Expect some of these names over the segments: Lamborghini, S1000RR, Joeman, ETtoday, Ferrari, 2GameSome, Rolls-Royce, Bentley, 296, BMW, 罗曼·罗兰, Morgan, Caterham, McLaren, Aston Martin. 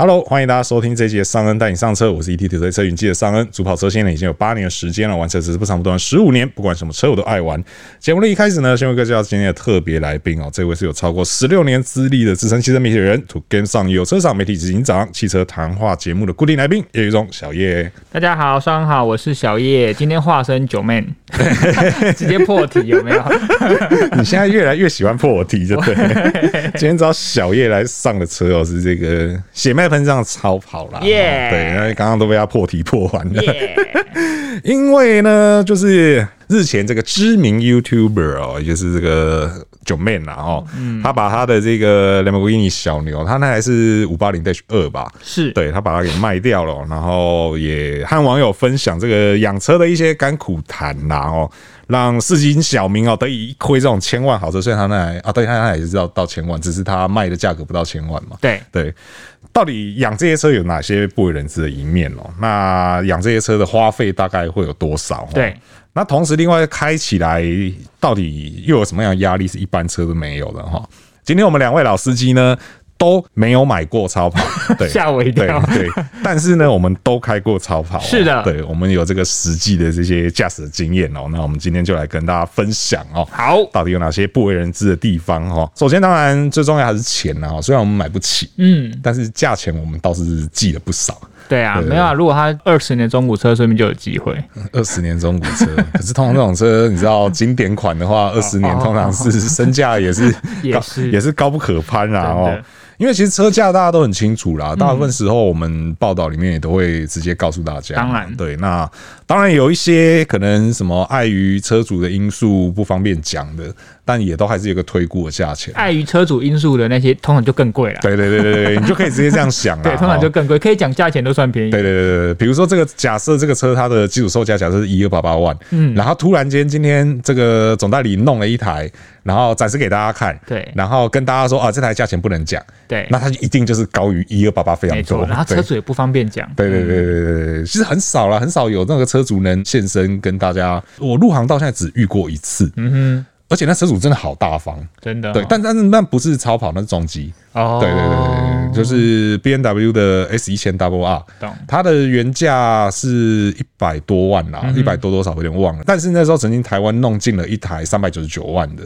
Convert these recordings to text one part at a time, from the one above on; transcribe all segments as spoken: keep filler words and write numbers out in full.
Hello， 欢迎大家收听这一集的尚恩带你上车，我是 ETtoday 车云记者尚恩。主跑车现在已经有八年的时间了，玩车只是不长不短十五年，不管什么车我都爱玩。节目的一开始呢，先为各位介绍今天的特别来宾哦，这位是有超过十六年资历的资深汽车媒体人 ，2GameSome 有车赏媒体执行长，汽车谈话节目的固定来宾，叶玉中小叶。大家好，上午好，我是小叶，今天化身Joeman， 直接破题有没有？你现在越来越喜欢破题就对了。今天找小叶来上的车哦，是这个姐妹。喷上超跑啦， yeah. 对，因为刚刚都被他破题破完了， yeah. 因为呢，就是日前这个知名 YouTuber 哦，就是这个Joeman啦哦，嗯、他把他的这个 Lamborghini 小牛，他那台是 五八零 二 吧，是对，他把它给卖掉了，然后也和网友分享这个养车的一些甘苦谈啦哦。让市井小民哦得以一窥这种千万豪车，虽然他那台啊，对，他那台也是到到千万，只是他卖的价格不到千万嘛。对对，到底养这些车有哪些不为人知的一面哦？那养这些车的花费大概会有多少？对，那同时另外开起来到底又有什么样的压力是一般车都没有的哈？今天我们两位老司机呢？都没有买过超跑，吓我一跳。对，但是呢，我们都开过超跑、啊，是的，对，我们有这个实际的这些驾驶的经验哦。那我们今天就来跟大家分享哦，好，到底有哪些不为人知的地方哦？首先，当然最重要还是钱啊，虽然我们买不起，嗯，但是价钱我们倒是记了不少。对啊，对没有啊。如果他二十年中古车，说明就有机会。二十年中古车，可是通常这种车，你知道经典款的话，二十年通常是身价也是也是也是高不可攀啦哦。因为其实车价大家都很清楚啦，大部分时候我们报道里面也都会直接告诉大家。当然，对，那当然有一些可能什么碍于车主的因素不方便讲的，但也都还是有个推估的价钱。碍于车主因素的那些，通常就更贵了。对对对对，你就可以直接这样想啦。对，通常就更贵，可以讲价钱都算便宜。对对对对，比如说这个假设这个车它的基础售价假设是一二八八万，嗯，然后突然间今天这个总代理弄了一台。然后展示给大家看，对，然后跟大家说啊，这台价钱不能讲，对，那它一定就是高于一二八八非常多，然后车主也不方便讲，对对对对对对，其实很少啦，很少有那个车主能现身跟大家，我入行到现在只遇过一次，嗯哼，而且那车主真的好大方，真的、哦，对，但但是那不是超跑，那是中机，哦，对对对对，就是 B M W 的 S 一千 R R， 它的原价是一百多万啦，一百多多少有点忘了。但是那时候曾经台湾弄进了一台三百九十九万的，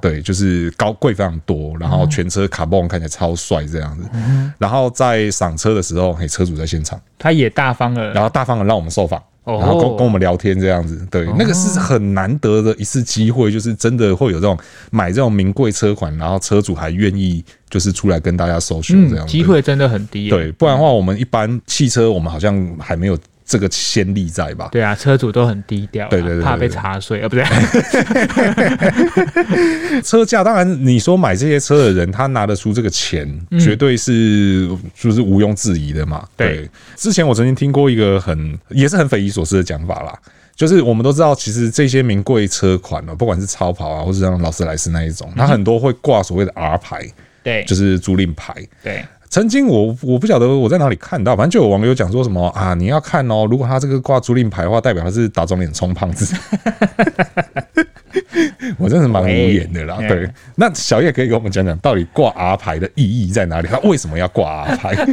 对，就是高贵非常多，然后全车卡蹦看起来超帅这样子。然后在赏车的时候，嘿，车主在现场，他也大方了，然后大方了让我们受访。然后跟跟我们聊天这样子，对，那个是很难得的一次机会，就是真的会有这种买这种名贵车款，然后车主还愿意就是出来跟大家 social 这样子，机会真的很低、欸。对，不然的话，我们一般汽车我们好像还没有。这个先例在吧？对啊，车主都很低调，对对 对, 對，怕被查税啊，不对。车价当然，你说买这些车的人，他拿得出这个钱，嗯、绝对是就是毋庸置疑的嘛。对，對之前我曾经听过一个很也是很匪夷所思的讲法啦，就是我们都知道，其实这些名贵车款哦，不管是超跑啊，或是像劳斯莱斯那一种，它很多会挂所谓的 R 牌，对，就是租赁牌，对。曾经我我不晓得我在哪里看到，反正就有网友讲说什么啊，你要看哦，如果他这个挂租赁牌的话，代表他是打肿脸充胖子。我真的蛮无言的啦。对，那小叶可以给我们讲讲，到底挂 R 牌的意义在哪里？他为什么要挂 R 牌？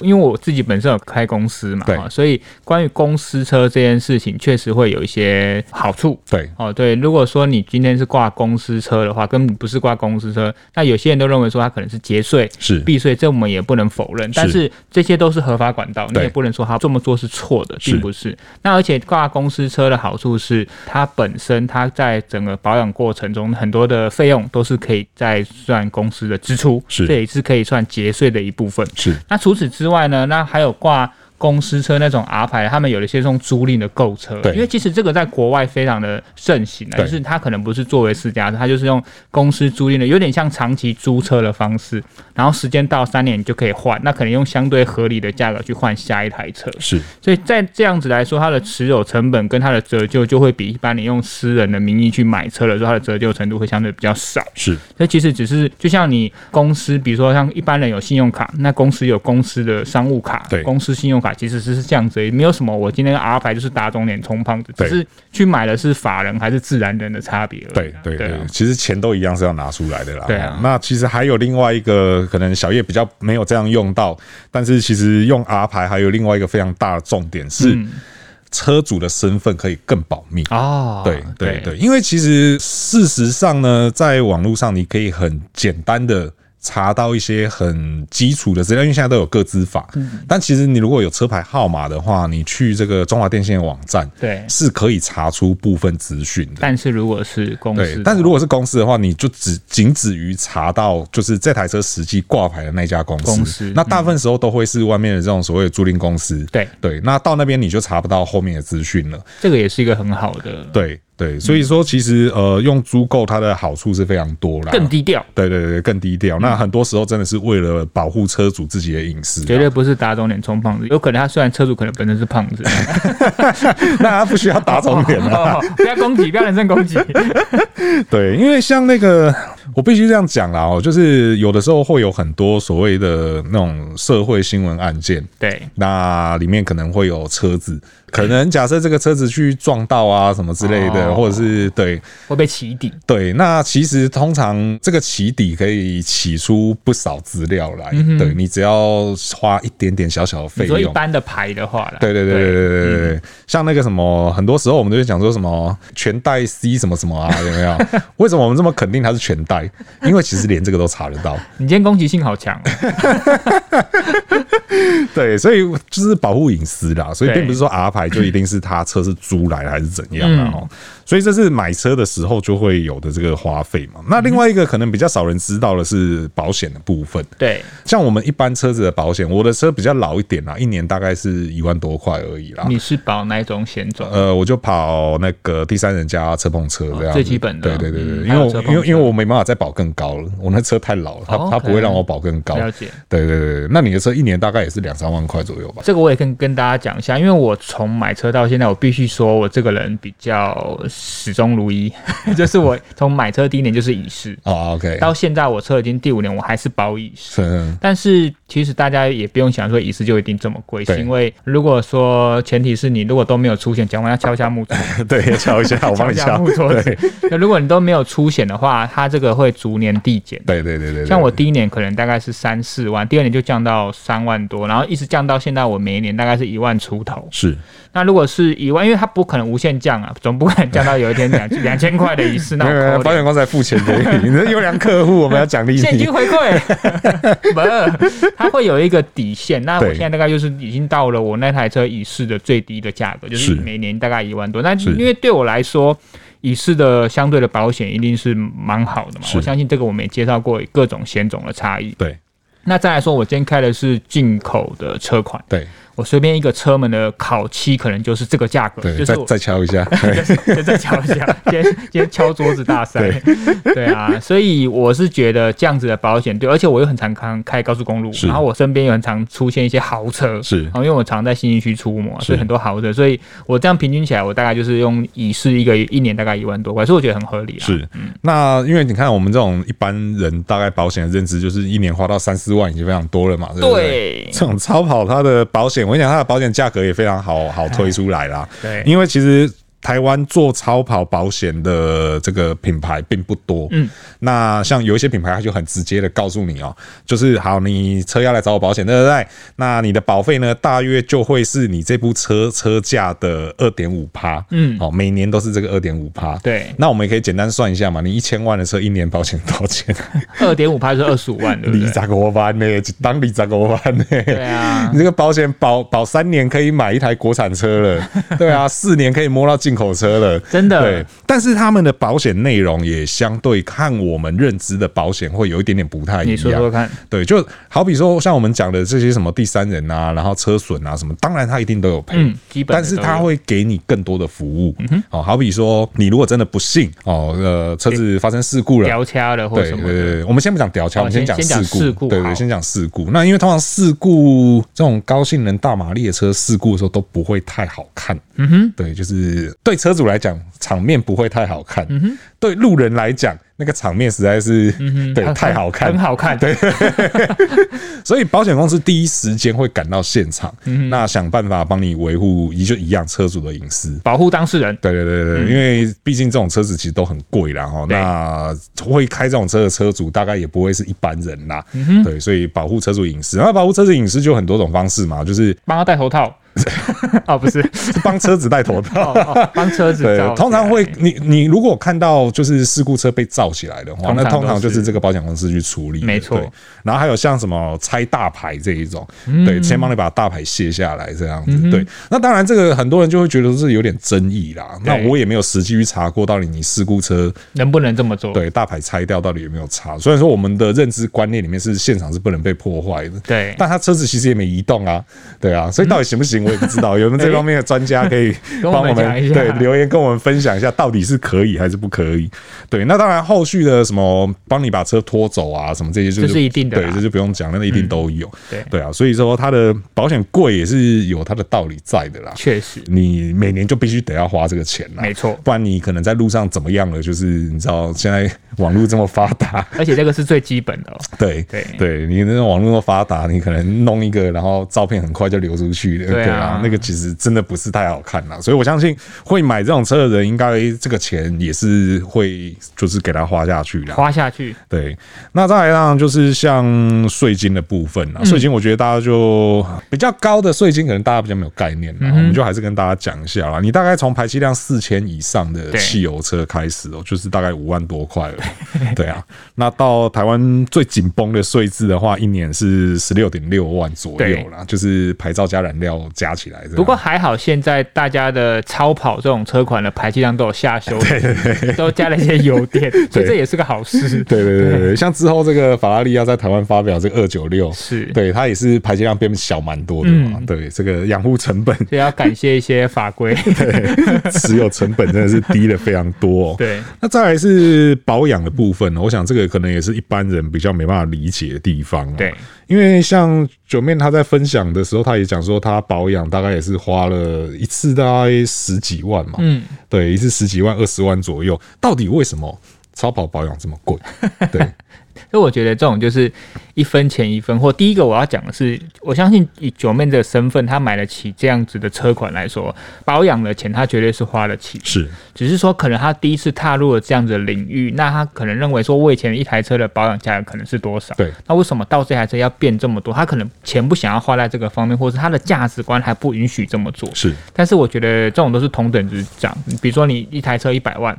因为我自己本身有开公司嘛，所以关于公司车这件事情，确实会有一些好处。对，哦对，如果说你今天是挂公司车的话，根本不是挂公司车，那有些人都认为说他可能是节税、是避税，这我们。也不能否认，但是这些都是合法管道，你也不能说他这么做是错的，并不是。那而且挂公司车的好处是，它本身它在整个保养过程中很多的费用都是可以在算公司的支出，这也是可以算节税的一部分。是。那除此之外呢？那还有挂。公司车那种 R 牌，他们有一些用租赁的购车，因为其实这个在国外非常的盛行、啊、就是它可能不是作为私家车，它就是用公司租赁的，有点像长期租车的方式，然后时间到三年你就可以换，那可能用相对合理的价格去换下一台车。是，所以在这样子来说，它的持有成本跟它的折旧就会比一般你用私人的名义去买车的时候，它的折旧程度会相对比较少。是，所以其实只是就像你公司，比如说像一般人有信用卡，那公司有公司的商务卡，公司信用卡。R 其实是这样子，也没有什么我今天 R 牌就是打肿脸充胖子，只是去买的是法人还是自然人的差别而已。对对 对, 對、啊，其实钱都一样是要拿出来的啦。对啊，那其实还有另外一个可能小叶比较没有这样用到，但是其实用 R 牌还有另外一个非常大的重点是。嗯，车主的身份可以更保密啊、哦！对对 对, 對，因为其实事实上呢，在网络上你可以很简单的查到一些很基础的资料，因为现在都有个资法、嗯。但其实你如果有车牌号码的话，你去这个中华电信的网站，对，是可以查出部分资讯的。但是如果是公司，对，但是如果是公司的话，你就只仅止于查到就是这台车实际挂牌的那家公司。公司，那大部分时候都会是外面的这种所谓的租赁公司。对对，那到那边你就查不到后面的资讯了。这个也是一个很好的对。对，所以说其实呃，用租购它的好处是非常多啦，更低调。对对对，更低调、嗯。那很多时候真的是为了保护车主自己的隐私，绝对不是打肿脸充胖子。有可能他虽然车主可能本身是胖子，那他不需要打肿脸啊！不要攻击，不要人身攻击。对，因为像那个，我必须这样讲啦，就是有的时候会有很多所谓的那种社会新闻案件，对，那里面可能会有车子。可能假设这个车子去撞到啊什么之类的，或者是对会被起底。对，那其实通常这个起底可以起出不少资料来。对，你只要花一点点小小的费用。你说一般的牌的话啦。对对对对对对对，像那个什么，很多时候我们都会讲说什么全代 C 什么什么啊，有没有？为什么我们这么肯定它是全代？因为其实连这个都查得到。你今天攻击性好强哦。对，所以就是保护隐私啦，所以并不是说 R 牌就一定是他车是租来的还是怎样啊、嗯，所以这是买车的时候就会有的这个花费嘛。那另外一个可能比较少人知道的是保险的部分。对，像我们一般车子的保险，我的车比较老一点啦，一年大概是一万多块而已啦。你是保哪种险种？呃，我就跑那个第三人家车碰车这样、哦，最基本的。对对对对，因为我因为因为我没办法再保更高了，我那车太老了，它、哦 okay、它不会让我保更高。了解。对对对，那你的车一年大概也是两三万块左右吧。这个我也跟跟大家讲一下，因为我从买车到现在，我必须说我这个人比较始终如一，就是我从买车第一年就是乙式、oh, okay. 到现在我车已经第五年，我还是保乙式。但是其实大家也不用想说乙式就一定这么贵，因为如果说前提是你如果都没有出险，讲完要敲一下木桌，对，敲一下，我帮你敲木桌。对，如果你都没有出险的话，它这个会逐年递减。对对对 对, 對，像我第一年可能大概是三四万，第二年就降到三万多，然后一直降到现在，我每一年大概是一万出头。是。那如果是一万，因为它不可能无限降啊，总不可能降到有一天两两千块的一次，那保险公司还付钱给你，你是优良客户，我们要奖励你现金回馈。不，它会有一个底线。那我现在大概就是已经到了我那台车乙式的最低的价格，就是每年大概一万多。那因为对我来说，乙式的相对的保险一定是蛮好的嘛。我相信这个我们也介绍过各种险种的差异。对。那再来说，我今天开的是进口的车款。对。我随便一个车门的烤漆可能就是这个价格，就是再再敲一下，就是、再敲一下，今天今天敲桌子大赛， 对, 对啊，所以我是觉得这样子的保险对，而且我又很常开高速公路，然后我身边又很常出现一些豪车，是，因为我常在信义区出没，所以很多豪车，所以我这样平均起来，我大概就是用乙式一个一年大概一万多块，所以我觉得很合理啊。是，那因为你看我们这种一般人大概保险的认知就是一年花到三四万已经非常多了嘛，对不对？对，这种超跑它的保险。我跟你讲，它的保险价格也非常好好推出来啦。对，因为其实台湾做超跑保险的这个品牌并不多。嗯，那像有一些品牌，它就很直接的告诉你哦、喔，就是好，你车要来找我保险，对不对？那你的保费呢，大约就会是你这部车车价的 百分之二点五。嗯，好，每年都是这个 百分之二点五。对，那我们也可以简单算一下嘛，你一千万的车一年保险多少钱？ 百分之二点五 是二十五万，对不对？二十五万呢、欸，当二十五万呢、欸？对啊，你这个保险保保三年可以买一台国产车了，对啊，四年可以摸到进口车了，真的。对，但是他们的保险内容也相对看我们认知的保险会有一点点不太一样。你说说看，对，就好比说像我们讲的这些什么第三人啊，然后车损啊什么，当然他一定都有赔、嗯，但是他会给你更多的服务。嗯哦、好比说你如果真的不幸哦，呃，车子发生事故了，掉掐了或什么的，对对对，我们先不讲掉掐、哦，我们先讲事故，事故对 对, 對，先讲事故。那因为通常事故这种高性能大马力的车事故的时候都不会太好看，嗯哼，对，就是。对车主来讲场面不会太好看，嗯、对路人来讲那个场面实在是、嗯、对太好看，很好看，对。所以保险公司第一时间会赶到现场，嗯、那想办法帮你维护就一样车主的隐私，保护当事人。对对对对，嗯、因为毕竟这种车子其实都很贵啦，那会开这种车的车主大概也不会是一般人啦，嗯、对，所以保护车主隐私，那保护车主隐私就有很多种方式嘛，就是帮他戴头套。哦，不是，是帮车子戴头套，帮、哦哦、车子罩。对，通常会你你如果看到就是事故车被罩起来的话，通那通常就是这个保险公司去处理，没错。然后还有像什么拆大牌这一种，嗯、对，先帮你把大牌卸下来这样子。嗯、对，那当然这个很多人就会觉得是有点争议啦。那我也没有实际去查过到底你事故车能不能这么做，对，大牌拆掉到底有没有查？虽然说我们的认知观念里面是现场是不能被破坏的，对，但他车子其实也没移动啊，对啊，所以到底行不行？嗯我也不知道，有没有这方面的专家可以帮我 们, 我們对留言跟我们分享一下，到底是可以还是不可以？对，那当然后续的什么帮你把车拖走啊，什么这些就是、就是一定的，对，这就不用讲，那一定都有。嗯、对对啊，所以说它的保险贵也是有它的道理在的啦。确实，你每年就必须得要花这个钱啦，没错，不然你可能在路上怎么样了？就是你知道现在网络这么发达，而且这个是最基本的、哦。对对对，你那网络那么发达，你可能弄一个，然后照片很快就流出去了。对。啊，那个其实真的不是太好看啦，所以我相信会买这种车的人，应该这个钱也是会就是给他花下去啦，花下去。对，那再来呢，就是像税金的部分啦，税金我觉得大家就比较高的税金，可能大家比较没有概念啦，我们就还是跟大家讲一下啦。你大概从排气量四千以上的汽油车开始哦、喔，就是大概五万多块了。对啊，那到台湾最紧绷的税制的话，一年是十六点六万左右啦，就是牌照加燃料加。加起来，不过还好，现在大家的超跑这种车款的排气量都有下修，對對對都加了一些油电，所以这也是个好事。对对对 对, 對，像之后这个法拉利要在台湾发表这个二九六，是对它也是排气量变小蛮多的嘛。嗯、对，这个养护成本，所以要感谢一些法规，对，持有成本真的是低了非常多、哦。对，那再来是保养的部分、哦，我想这个可能也是一般人比较没办法理解的地方、哦。对，因为像Joeman他在分享的时候，他也讲说他保养。大概也是花了一次大概十几万嘛，嗯，对，一次十几万、二十万左右。到底为什么超跑保养这么贵？对，所以我觉得这种就是一分钱一分货。第一个我要讲的是，我相信以Joeman的身份，他买得起这样子的车款来说，保养的钱他绝对是花得起。是，只是说可能他第一次踏入了这样子的领域，那他可能认为说，我以前一台车的保养价格可能是多少？对，那为什么到这台车要变这么多？他可能钱不想要花在这个方面，或是他的价值观还不允许这么做。是，但是我觉得这种都是同等值涨。比如说你一台车一百万。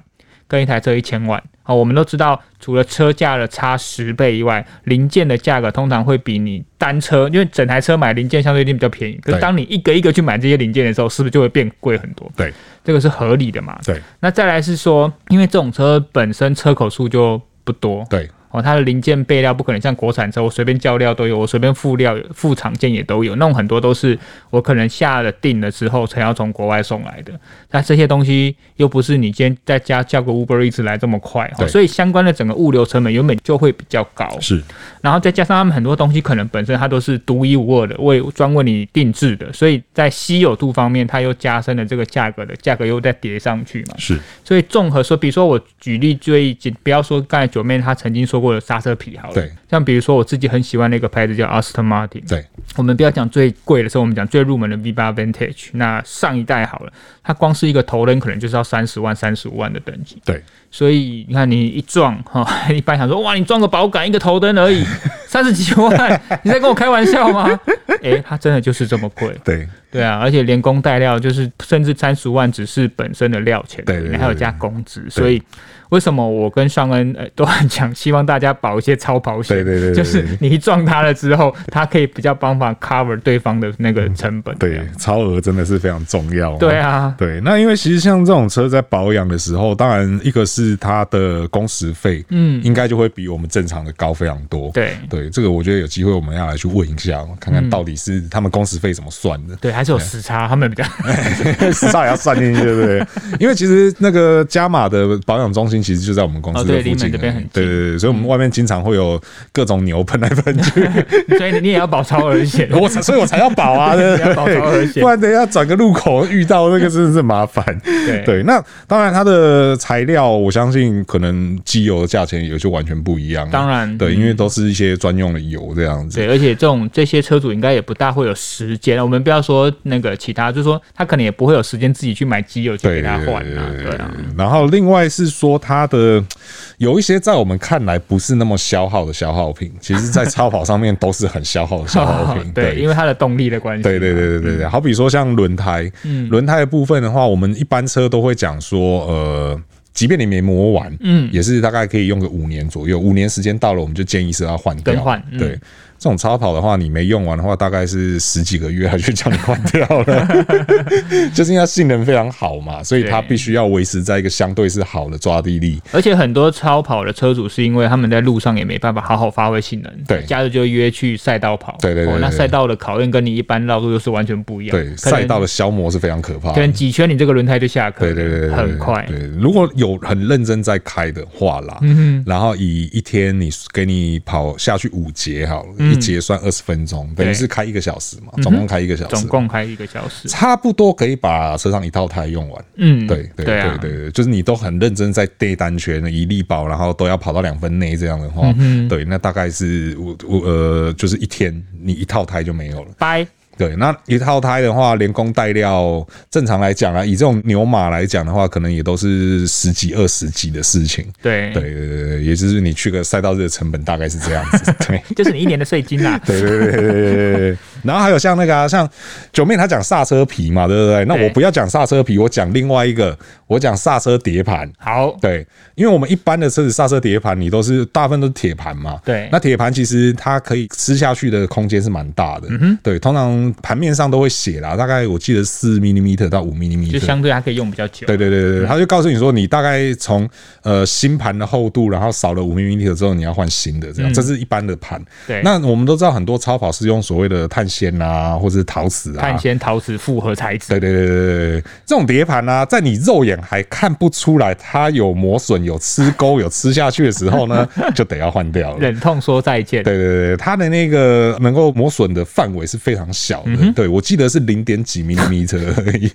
跟一台车一千万，好，我们都知道，除了车价的差十倍以外，零件的价格通常会比你单车，因为整台车买零件相对一定比较便宜，可是当你一个一个去买这些零件的时候，是不是就会变贵很多？对，这个是合理的嘛？对。那再来是说，因为这种车本身车口数就不多，对。哦，它的零件备料不可能像国产车，我随便叫料都有，我随便副料副厂件也都有，那种很多都是我可能下了订了之后才要从国外送来的。那这些东西又不是你今天在家叫个 Uber Eats 来这么快、哦，所以相关的整个物流成本原本就会比较高。是，然后再加上他们很多东西可能本身它都是独一无二的，为专为你定制的，所以在稀有度方面，它又加深了这个价格的价格又再叠上去嘛。是，所以综合说，比如说我举例最近，不要说刚才Joeman他曾经说。说过的刹车皮好了，对，像比如说我自己很喜欢的一个牌子叫 Aston Martin， 对，我们不要讲最贵的时候，我们讲最入门的 V 八 Vantage， 那上一代好了，它光是一个头灯可能就是要三十万、三十五万的等级，对，所以你看你一撞哈，一般想说哇，你撞个保杆一个头灯而已，三十几万，你在跟我开玩笑吗？哎、欸，它真的就是这么贵，对。对啊，而且连工带料就是甚至三十万只是本身的料钱，对，还有加工资，所以为什么我跟尚恩、呃、都很讲，希望大家保一些超保险，对对 对, 對，就是你一撞他了之后，他可以比较帮忙 cover 对方的那个成本，对，超额真的是非常重要、哦，对啊，对，那因为其实像这种车在保养的时候，当然一个是它的工时费，嗯，应该就会比我们正常的高非常多，对对，这个我觉得有机会我们要来去问一下，看看到底是他们工时费怎么算的，对。还是有时差，他们比较时差也要算进去，对不对？因为其实那个加码的保养中心心其实就在我们公司的附近，哦，对，离门这边很近，对对对，所以我们外面经常会有各种牛喷来喷去，嗯，所以你也要保超额险，我所以我才要保啊，对对，保超额险，不然等一下转个路口遇到那个真的是麻烦。对， 对，那当然它的材料，我相信可能机油的价钱也就完全不一样，当然，对，因为都是一些专用的油这样子。对，而且这种这些车主应该也不大会有时间，我们不要说那个其他，就是说他可能也不会有时间自己去买机油去给他换啊，对啊。然后另外是说它的有一些在我们看来不是那么消耗的消耗品，其实在超跑上面都是很消耗的消耗品，对，因为它的动力的关系。对对对对对，好比说像轮胎，轮胎的部分的话，我们一般车都会讲说，呃。即便你没磨完，嗯，也是大概可以用个五年左右，五年时间到了，我们就建议是要换掉。更换，嗯，对，这种超跑的话，你没用完的话，大概是十几个月，他就叫你换掉了。就是因为它性能非常好嘛，所以它必须要维持在一个相对是好的抓地力。而且很多超跑的车主是因为他们在路上也没办法好好发挥性能，对，假日就约去赛道跑，对对 对， 對，哦，那赛道的考验跟你一般绕路又是完全不一样，对，赛道的消磨是非常可怕的，可能几圈你这个轮胎就下课，对对 对， 對， 對， 對，很快。对，如果有有很认真在开的话啦，嗯，然后以一天你给你跑下去五节好了，嗯，一节算二十分钟，等于是开一个小时嘛，嗯，总共开一个小时，总共开一个小时，差不多可以把车上一套胎用完。嗯，对对对 对， 對， 對，啊，就是你都很认真在对单圈一力保，然后都要跑到两分内这样的话，嗯，对，那大概是呃，就是一天你一套胎就没有了，拜。对，那一套胎的话，连工带料，正常来讲啊，以这种牛马来讲的话，可能也都是十几、二十几的事情。对，对对对，也就是你去个赛道日的成本大概是这样子，对，就是你一年的税金啦。对对对对对对。然后还有像那个、啊、像Joeman他讲刹车皮嘛，对不对？那我不要讲刹车皮，我讲另外一个，我讲刹车碟盘。好，对，因为我们一般的车子刹车碟盘，你都是大部分都是铁盘嘛。对，那铁盘其实它可以吃下去的空间是蛮大的。嗯，对，通常。盘面上都会写啦，大概我记得四 mm 到五 mm， 就相对它可以用比较久。对对对对，他就告诉你说，你大概从呃新盘的厚度，然后少了五 mm 之后，你要换新的，这样，嗯，这是一般的盘。对，那我们都知道很多超跑是用所谓的碳纤啊，或者是陶瓷啊，碳纤、陶瓷复合材质。对对对对对，这种碟盘啊，在你肉眼还看不出来它有磨损、有吃钩、有吃下去的时候呢，就得要换掉了，忍痛说再见。对对对，它的那个能够磨损的范围是非常小。嗯，对，我记得是零点几 millimeter 而已。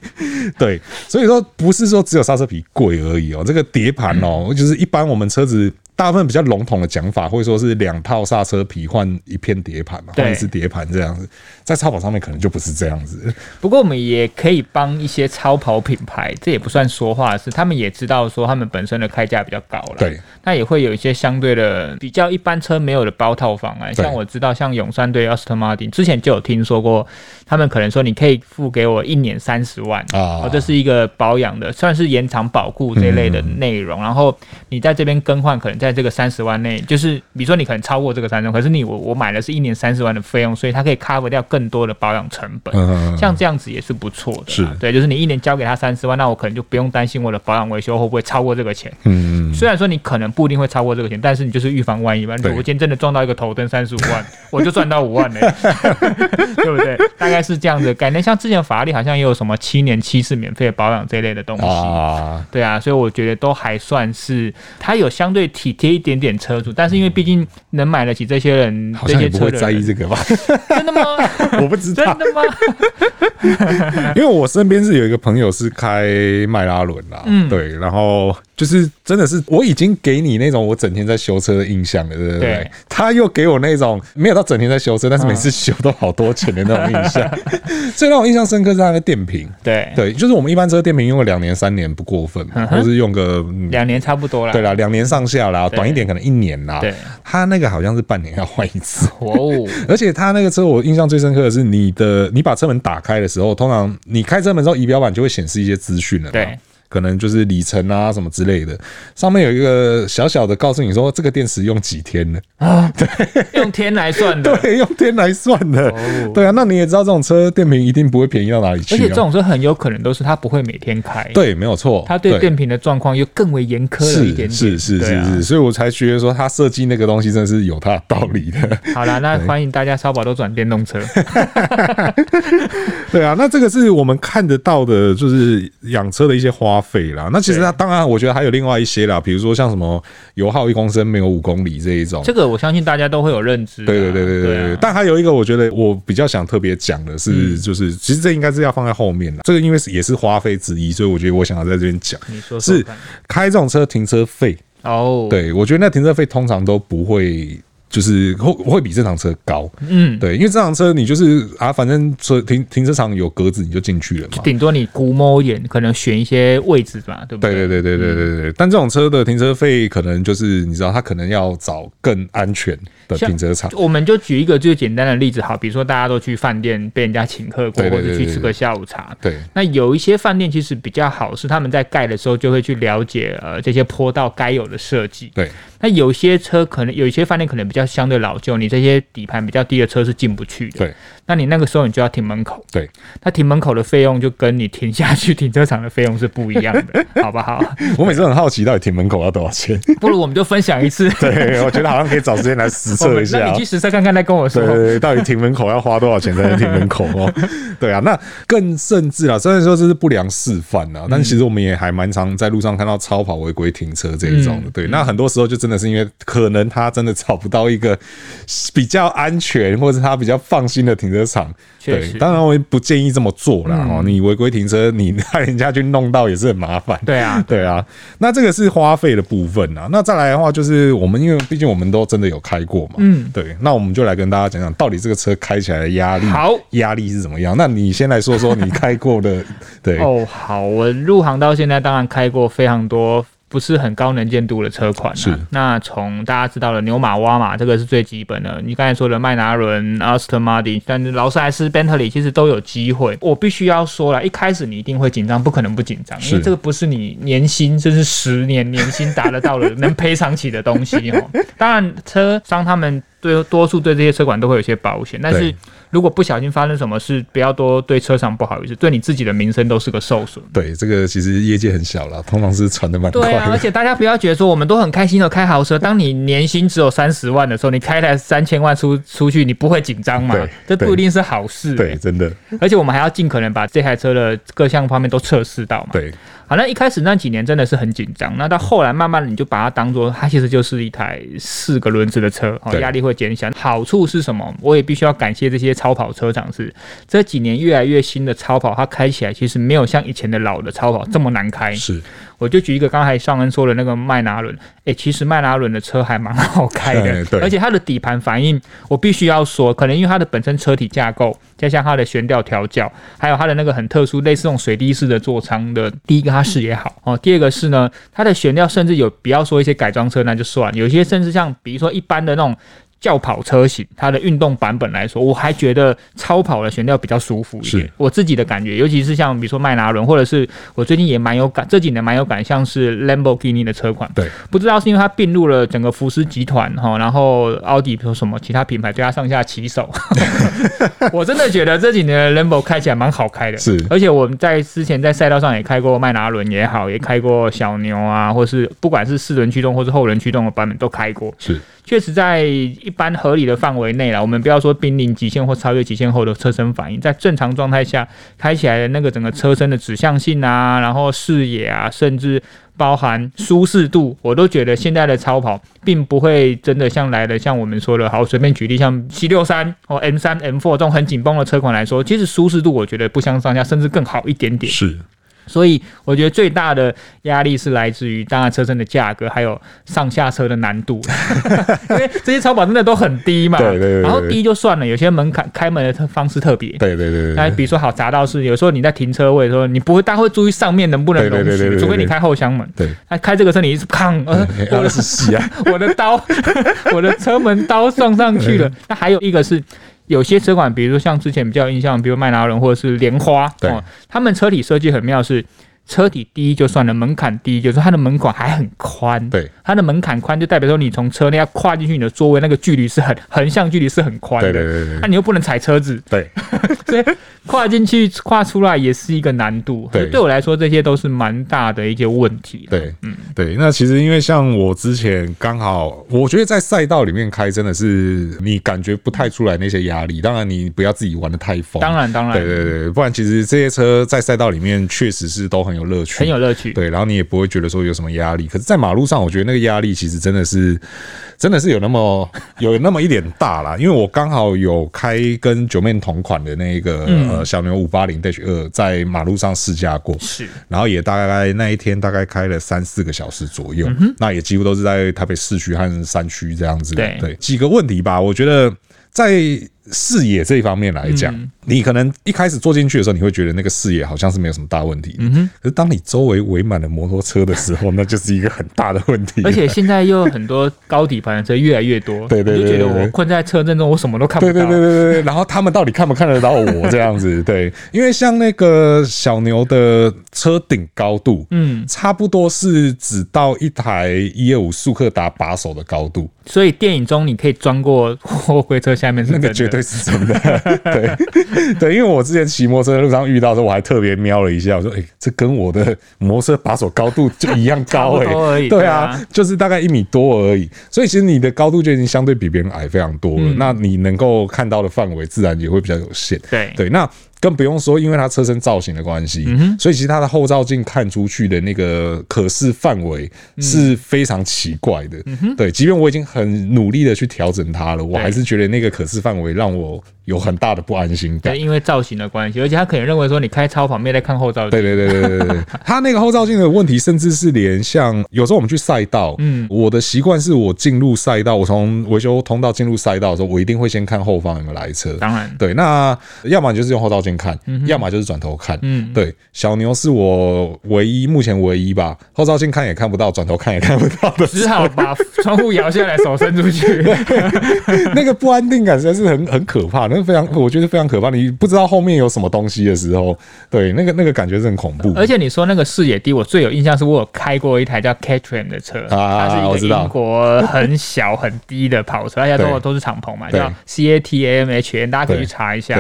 对，所以说不是说只有刹车皮贵而已哦，这个碟盘哦，就是一般我们车子大部分比较笼统的讲法，会说是两套刹车皮换一片碟盘嘛，换一只碟盘这样子，在超跑上面可能就不是这样子。不过我们也可以帮一些超跑品牌，这也不算说话的是，他们也知道说他们本身的开价比较高了，对，那也会有一些相对的比较一般车没有的包套方案。像我知道，像永山对 Aston Martin 之前就有听说过，他们可能说你可以付给我一年三十万啊，哦，这是一个保养的，算是延长保固这一类的内容，嗯，然后你在这边更换可能。在这个三十万内，就是比如说你可能超过这个三十万，可是你 我, 我买的是一年三十万的费用，所以它可以 cover 掉更多的保养成本，嗯，像这样子也是不错的。是，对，就是你一年交给他三十万，那我可能就不用担心我的保养维修会不会超过这个钱。嗯，虽然说你可能不一定会超过这个钱，但是你就是预防万一吧。如果我今天真的撞到一个头灯三十五万，我就赚到五万嘞，欸，对不对？大概是这样子概念。像之前法拉利好像也有什么七年七次免费保养这一类的东西，啊，对啊，所以我觉得都还算是它有相对体。贴一点点车主，但是因为毕竟能买得起这些人，好像也不会在意这个吧？真的吗？我不知道，真的吗？因为我身边是有一个朋友是开迈拉伦啦，嗯，对，然后就是真的是我已经给你那种我整天在修车的印象了，对不对？對，他又给我那种没有到整天在修车，但是每次修都好多钱的那种印象，嗯，所以让我印象深刻是他的电瓶，对对，就是我们一般车电瓶用个两年三年不过分，嗯，或是用个两，嗯，年差不多啦，对啦，两年上下啦。短一点可能一年啦，他那个好像是半年要换一次，哦，而且他那个车我印象最深刻的是你的，你把车门打开的时候，通常你开车门之后仪表板就会显示一些资讯了嘛，对，可能就是里程啊什么之类的，上面有一个小小的告诉你说这个电池用几天了啊？对，用天来算的，对，用天来算的，哦，对啊，那你也知道这种车电瓶一定不会便宜到哪里去，啊，而且这种车很有可能都是它不会每天开，对，没有错，它对电瓶的状况又更为严苛了一点点，是是是 是，啊，所以我才觉得说它设计那个东西真的是有它的道理的。好啦，那欢迎大家超跑都转电动车。对啊，那这个是我们看得到的，就是养车的一些花。费啦。那其实它当然我觉得还有另外一些啦，比如说像什么油耗一公升没有五公里这一种，这个我相信大家都会有认知、啊、对对对对 对, 對、啊、但还有一个我觉得我比较想特别讲的是，就是、嗯、其实这应该是要放在后面啦，这个因为也是花费之一，所以我觉得我想要在这边讲，你说说是开这种车停车费哦、oh ，对，我觉得那停车费通常都不会，就是会会比正常车高，嗯，对，因为正常车你就是啊，反正车停停车场有格子你就进去了嘛，顶多你估摸一眼，可能选一些位置嘛，对不对？对对对对对对对、嗯。但这种车的停车费可能就是你知道，它可能要找更安全的停车场。我们就举一个最简单的例子，好，比如说大家都去饭店被人家请客过，對對對對對，或者去吃个下午茶，对。那有一些饭店其实比较好，是他们在盖的时候就会去了解呃这些坡道该有的设计，对。那有些车可能有一些饭店可能比较相对老旧，你这些底盘比较低的车是进不去的。对，那你那个时候你就要停门口。对，那停门口的费用就跟你停下去停车场的费用是不一样的，好不好？我每次很好奇，到底停门口要多少钱？不如我们就分享一次。对，我觉得好像可以找时间来实测一下。那你去实测看看，再跟我说。对, 對, 對，到底停门口要花多少钱才能停门口哦？对啊，那更甚至啦，虽然说这是不良示范啦、嗯，但其实我们也还蛮常在路上看到超跑违规停车这一种的、嗯。对，那很多时候就真的。那是因为可能他真的找不到一个比较安全或者他比较放心的停车场，对，当然我也不建议这么做啦、嗯、你违规停车你害人家去弄到也是很麻烦，对啊对啊，那这个是花费的部分啦。那再来的话就是我们因为毕竟我们都真的有开过嘛，嗯，对，那我们就来跟大家讲讲到底这个车开起来的压力，好，压力是怎么样？那你先来说说你开过的对哦，好，我入行到现在当然开过非常多不是很高能见度的车款、啊、是，那从大家知道的牛马蛙马这个是最基本的，你刚才说的迈拿伦、Aston Martin， 但是劳斯莱斯、Bentley 其实都有机会。我必须要说了，一开始你一定会紧张，不可能不紧张，因为这个不是你年薪，这是十年年薪达得到的能赔偿起的东西、哦、当然，车商他们对多数对这些车款都会有些保险，但是如果不小心发生什么事，不要多对车商不好意思，对你自己的名声都是个受损。对，这个其实业界很小啦，通常是传的蛮快的。对啊，而且大家不要觉得说我们都很开心的开豪车，当你年薪只有三十万的时候，你开台三千万出出去，你不会紧张嘛？这不一定是好事、欸。对，真的。而且我们还要尽可能把这台车的各项方面都测试到嘛。对。好，那一开始那几年真的是很紧张，那到后来慢慢你就把它当作它其实就是一台四个轮子的车，压力会减小。好处是什么？我也必须要感谢这些超跑车厂，是这几年越来越新的超跑，它开起来其实没有像以前的老的超跑这么难开。是，我就举一个刚才尚恩说的那个迈拿伦，欸、其实迈拿伦的车还蛮好开的，而且它的底盘反应，我必须要说，可能因为它的本身车体架构，加上它的悬吊调教，还有它的那个很特殊类似这种水滴式的座舱的，第一个它视野好、哦、第二个是呢，它的悬吊甚至有，不要说一些改装车那就算，有些甚至像比如说一般的那种轿跑车型，它的运动版本来说，我还觉得超跑的悬吊比较舒服一点，我自己的感觉，尤其是像比如说迈拿伦，或者是我最近也蛮有感，这几年蛮有感，像是 Lamborghini 的车款，对，不知道是因为它并入了整个福斯集团，然后奥迪什么其他品牌对它上下其手，我真的觉得这几年的 Lambo 开起来蛮好开的，是，而且我们在之前在赛道上也开过迈拿伦也好，也开过小牛啊，或是不管是四轮驱动或是后轮驱动的版本都开过，是。确实在一般合理的范围内啦，我们不要说濒临极限或超越极限后的车身反应，在正常状态下开起来的那个整个车身的指向性啊，然后视野啊，甚至包含舒适度，我都觉得现在的超跑并不会真的像来的像我们说的，好，随便举例，像 七六三、哦、M 三、M 四 这种很紧绷的车款来说，其实舒适度我觉得不相上下，甚至更好一点点。是。所以我觉得最大的压力是来自于当然车身的价格，还有上下车的难度因为这些超跑真的都很低嘛，对对 对, 對，然后低就算了，有些门槛开门的方式特别，对对 对, 對，那比如说好匝道式，有时候你在停车位的时候，你不会大家会注意上面能不能容许，對對對對對對對，除非你开后箱门，对，那开这个车你一直砰、呃、我的是啊，我的刀我的车门刀撞上去了。那还有一个是有些车款，比如说像之前比较有印象，比如迈拿伦或者是莲花、哦，他们车体设计很妙，是车体低就算了，门槛低，就是它的门槛还很宽。对，它的门槛宽就代表说你从车内要跨进去你的座位那个距离是很横向距离是很宽的。对对对对。那、啊、你又不能踩车子。对。所以跨进去跨出来也是一个难度。对，对我来说这些都是蛮大的一些问题。对，嗯，对。那其实因为像我之前刚好，我觉得在赛道里面开真的是你感觉不太出来那些压力。当然你不要自己玩得太疯。当然当然。对对对，不然其实这些车在赛道里面确实是都很。很有乐趣，很有乐趣。对，然后你也不会觉得说有什么压力。可是，在马路上，我觉得那个压力其实真的是，真的是有那么有那么一点大啦。因为我刚好有开跟Joeman同款的那个、嗯呃、小牛 五八零 二 在马路上试驾过，是，然后也大概那一天大概开了三四个小时左右，嗯、那也几乎都是在台北市区和山区这样子。对，对，几个问题吧，我觉得。在视野这一方面来讲，嗯、你可能一开始坐进去的时候，你会觉得那个视野好像是没有什么大问题的。嗯、可是当你周围围满了摩托车的时候，那就是一个很大的问题。而且现在又很多高底盘的车越来越多，对对对对对，你就觉得我困在车阵中，我什么都看不到。对对对对对。然后他们到底看不看得到我这样子？对，因为像那个小牛的车顶高度，嗯，差不多是只到一台一二五速克达把手的高度。所以电影中你可以装过货柜车下面是真的，那个绝对是真的。对对，因为我之前骑摩托车路上遇到的时候，我还特别瞄了一下，我说：“哎、欸，这跟我的摩托车把手高度就一样高哎、欸。”对啊，就是大概一米多而已。所以其实你的高度就已经相对比别人矮非常多了。嗯、那你能够看到的范围自然也会比较有限。对对，那。更不用说，因为它车身造型的关系，嗯、所以其实它的后照镜看出去的那个可视范围是非常奇怪的。嗯、对，即便我已经很努力的去调整它了，我还是觉得那个可视范围让我有很大的不安心感。对，因为造型的关系，而且他可能认为说你开超跑没在看后照镜。对对对对对对，他那个后照镜的问题，甚至是连像有时候我们去赛道，嗯、我的习惯是我进入赛道，我从维修通道进入赛道的时候，我一定会先看后方有没有来车。当然，对，那要么就是用后照镜。看，要么就是转头看，嗯，对，小牛是我唯一目前唯一吧，后照镜看也看不到，转头看也看不到的，只好把窗户摇下来，手伸出去，那个不安定感实在是很很可怕，那非常，我觉得非常可怕。你不知道后面有什么东西的时候，对，那个那个感觉是很恐怖。而且你说那个视野低，我最有印象是我有开过一台叫 Caterham 的车，啊、它是一个英国很小很低的跑车，大家都都是敞篷嘛，叫 C A T A M H N， 大家可以去查一下。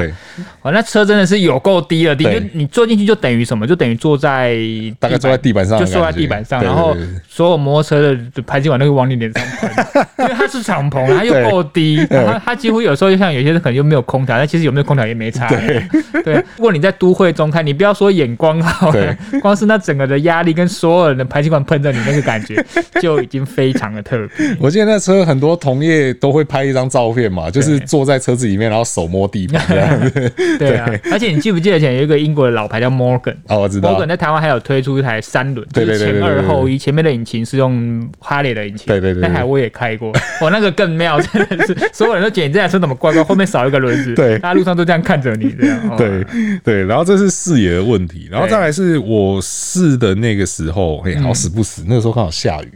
那车真的。是有够低的低，就你坐进去就等于什么？就等于坐在大概坐在地板上，就坐在地板上，然后所有摩托车的排气管都会往你脸上喷，因为它是敞篷，它又够低，然后它几乎有时候就像有些人可能就没有空调，但其实有没有空调也没差。对，如果你在都会中看，你不要说眼光好，光是那整个的压力跟所有人的排气管喷着你那个感觉，就已经非常的特别。我记得那车很多同业都会拍一张照片嘛，就是坐在车子里面，然后手摸地板这样子。对啊。而且你记不记得以前有一个英国的老牌叫 Morgan， 哦，我知道 Morgan 在台湾还有推出一台三轮，就是前二后一，前面的引擎是用哈雷的引擎，对对 对, 對，那台我也开过，我、哦、那个更妙，真的是所有人都觉得你这台车怎么怪怪，后面少一个轮子，对，大家路上都这样看着你这样，哦、对对，然后这是视野的问题，然后再来是我试的那个时候，嘿，好死不死，那个时候刚好下雨。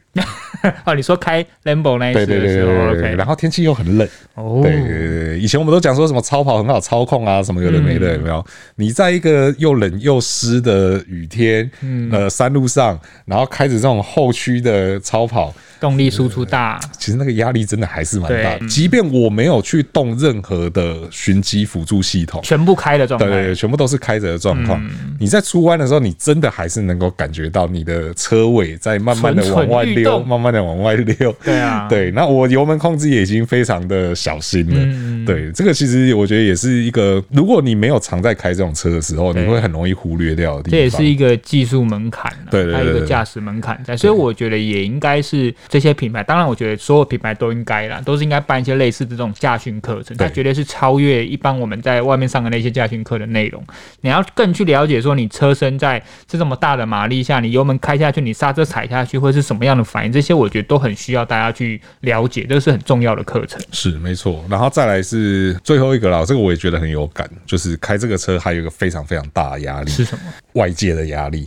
哦，你说开 Lambo 那一次的时候，对对对对，然后天气又很冷。哦，对对对，以前我们都讲说什么超跑很好操控啊，什么有的没的，有没有？你在一个又冷又湿的雨天，呃，山路上，然后开着这种后驱的超跑，动力输出大，其实那个压力真的还是蛮大的。即便我没有去动任何的循迹辅助系统，全部开的状态，对对，全部都是开着的状况。你在出弯的时候，你真的还是能够感觉到你的车尾在慢慢的往外溜，慢慢。慢慢的往外溜，对啊，对，那我油门控制也已经非常的小心了，嗯、对，这个其实我觉得也是一个，如果你没有常在开这种车的时候，你会很容易忽略掉的地方。这也是一个技术门槛、啊，对对 对, 對，还有一个驾驶门槛在，所以我觉得也应该是这些品牌，当然我觉得所有品牌都应该啦，都是应该办一些类似的这种驾训课程，它绝对是超越一般我们在外面上的那些驾训课的内容。你要更去了解说，你车身在这么大的马力下，你油门开下去，你刹车踩下去会是什么样的反应，这些。我觉得都很需要大家去了解，这是很重要的课程。是没错，然后再来是最后一个啦，这个我也觉得很有感，就是开这个车还有一个非常非常大的压力是什么？外界的压力。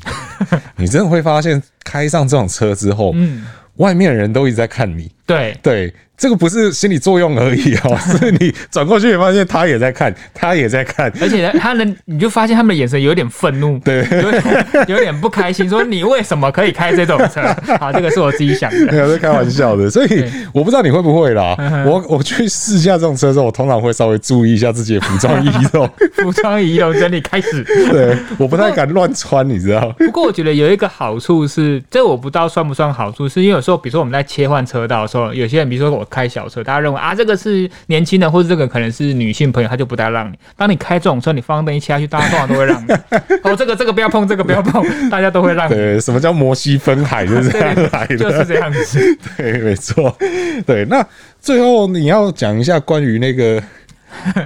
你真的会发现，开上这种车之后，嗯，外面的人都一直在看你。对对。这个不是心理作用而已哦，是你转过去也发现他也在看，他也在看，而且他能你就发现他们的眼神有点愤怒，对，有，有点不开心，说你为什么可以开这种车？好，这个是我自己想的，没有，是开玩笑的。所以我不知道你会不会啦，我我去试驾这种车的时候，我通常会稍微注意一下自己的服装仪容，服装仪容整理开始。对，我不太敢乱穿，你知道。不过我觉得有一个好处是，这我不知道算不算好处，是因为有时候比如说我们在切换车道的时候，有些人比如说我。开小车，大家认为啊这个是年轻人或者这个可能是女性朋友，他就不太让你。当你开这种车，你方向灯一切下去，大家通常都会让你。哦，这个这个不要碰，这个不要碰，大家都会让你。对，什么叫摩西分海就是这样来的，就是这样子。对，没错。对，那最后你要讲一下关于那个。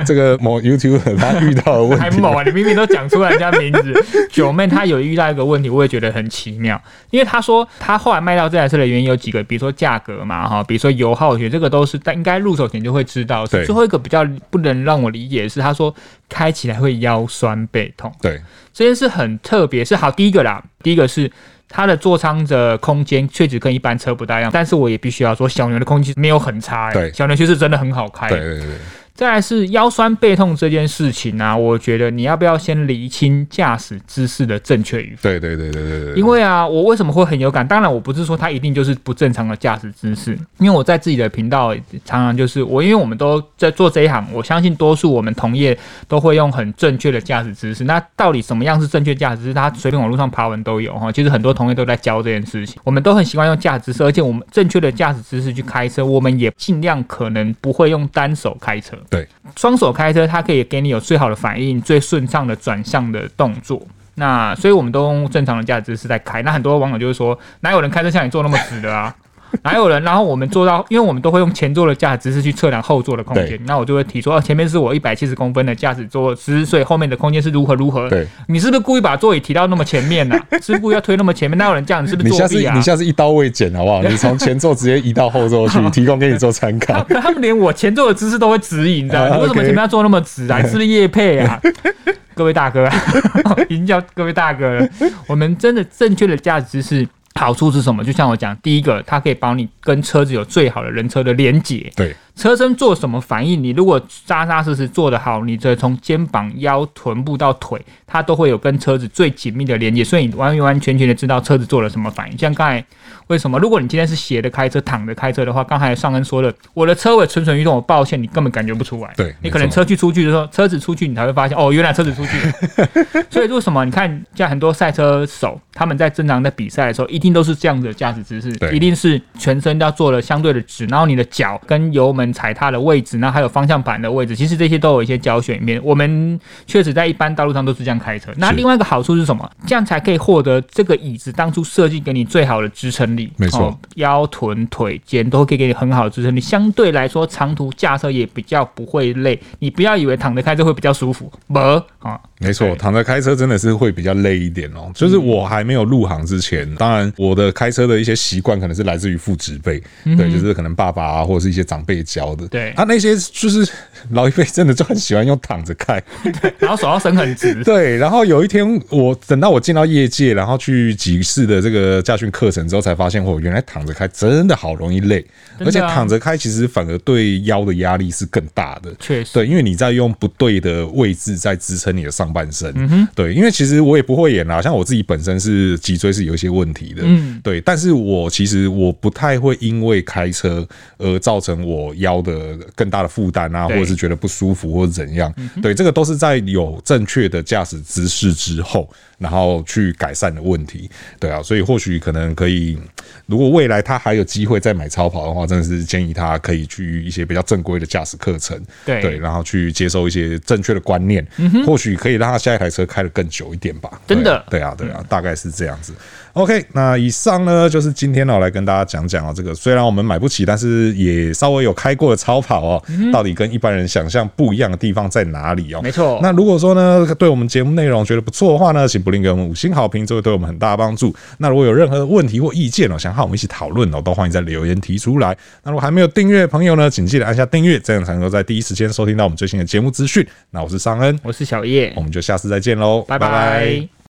这个某 YouTuber 他遇到的问题还某啊！你明明都讲出来人家名字。Joeman 他有遇到一个问题，我也觉得很奇妙，因为他说他后来卖到这台车的原因有几个，比如说价格嘛，比如说油耗学，这个都是但应该入手前就会知道。最后一个比较不能让我理解的是，他说开起来会腰酸背痛。对，这件事很特别。是好，第一个啦，第一个是。它的座舱的空间确实跟一般车不大一样，但是我也必须要说，小牛的空间没有很差、欸，小牛其实真的很好开、欸。对对对。再来是腰酸背痛这件事情啊，我觉得你要不要先厘清驾驶姿势的正确与否？对对对对对对。因为啊，我为什么会很有感？当然，我不是说它一定就是不正常的驾驶姿势，因为我在自己的频道常常就是我，因为我们都在做这一行，我相信多数我们同业都会用很正确的驾驶姿势。那到底什么样是正确驾驶姿势？它随便网络上爬文都有哈，其实很多同。我们都在教这件事情，我们都很习惯用驾驶姿势，而且我们正确的驾驶姿势去开车，我们也尽量可能不会用单手开车。对，双手开车它可以给你有最好的反应、最顺畅的转向的动作。那所以我们都用正常的驾驶姿势在开。那很多网友就是说，哪有人开车像你坐那么直的啊？哪有人？然后我们做到，因为我们都会用前座的驾驶姿势去测量后座的空间。那我就会提出，哦，前面是我一百七十公分的驾驶座姿，所以后面的空间是如何如何。对，你是不是故意把座椅提到那么前面呢、啊？是不是故意要推那么前面？哪有人这样？你是不是作弊啊？你下次一刀未剪好不好？你从前座直接移到后座去，提供给你做参考。他们连我前座的姿势都会指引，你知道吗？为什么前面要做那么直啊？你是不是业配啊？各位大哥、啊，已经叫各位大哥了。我们真的正确的驾驶姿势。好处是什么？就像我讲，第一个，它可以帮你跟车子有最好的人车的连结。对，车身做什么反应，你如果扎扎实实做得好，你这从肩膀、腰、臀部到腿，它都会有跟车子最紧密的连结，所以你完完全全的知道车子做了什么反应。像刚才为什么，如果你今天是斜的开车、躺着开车的话，刚才上恩说的，我的车尾蠢蠢欲动，我抱歉，你根本感觉不出来。对，你可能车去出去的时候，车子出去，你才会发现哦，原来车子出去了。所以为什么你看，像很多赛车手，他们在正常在比赛的时候，一定都是这样子的驾驶姿势，一定是全身要做了相对的直，然后你的脚跟油门踩踏的位置，然后还有方向盘的位置，其实这些都有一些教学里面。我们确实在一般道路上都是这样开车。那另外一个好处是什么？这样才可以获得这个椅子当初设计给你最好的支撑力，没错、哦，腰、臀、腿、肩都可以给你很好的支撑力。相对来说，长途驾车也比较不会累。你不要以为躺着开车会比较舒服，没啊、哦，没错，躺着开车真的是会比较累一点哦。就是我还没有入行之前，当然。我的开车的一些习惯可能是来自于父执辈，对，就是可能爸爸、啊、或者是一些长辈教的。对，啊，那些就是老一辈真的就很喜欢用躺着开，然后手要伸很直。对，然后有一天我等到我进到业界，然后去几次的这个驾训课程之后，才发现我原来躺着开真的好容易累，而且躺着开其实反而对腰的压力是更大的。确实，对，因为你在用不对的位置在支撑你的上半身。嗯、对，因为其实我也不会演啦，像我自己本身是脊椎是有一些问题的。嗯，对，但是我其实我不太会因为开车而造成我腰的更大的负担啊，或者是觉得不舒服或者怎样。嗯、对，这个都是在有正确的驾驶姿势之后，然后去改善的问题。对啊，所以或许可能可以，如果未来他还有机会再买超跑的话，真的是建议他可以去一些比较正规的驾驶课程， 对, 对，然后去接受一些正确的观念，嗯、或许可以让他下一台车开得更久一点吧。真的，对啊，对啊，对啊，嗯、大概是这样子。OK， 那以上呢就是今天、喔、来跟大家讲讲、喔、这个虽然我们买不起，但是也稍微有开过的超跑、喔嗯、到底跟一般人想象不一样的地方在哪里、喔、没错。那如果说呢对我们节目内容觉得不错的话呢，请不吝给我们五星好评，这会对我们很大帮助。那如果有任何问题或意见、喔、想和我们一起讨论、喔、都欢迎在留言提出来。那如果还没有订阅的朋友呢，请记得按下订阅，这样才能够在第一时间收听到我们最新的节目资讯。那我是尚恩，我是小叶，我们就下次再见喽，拜拜。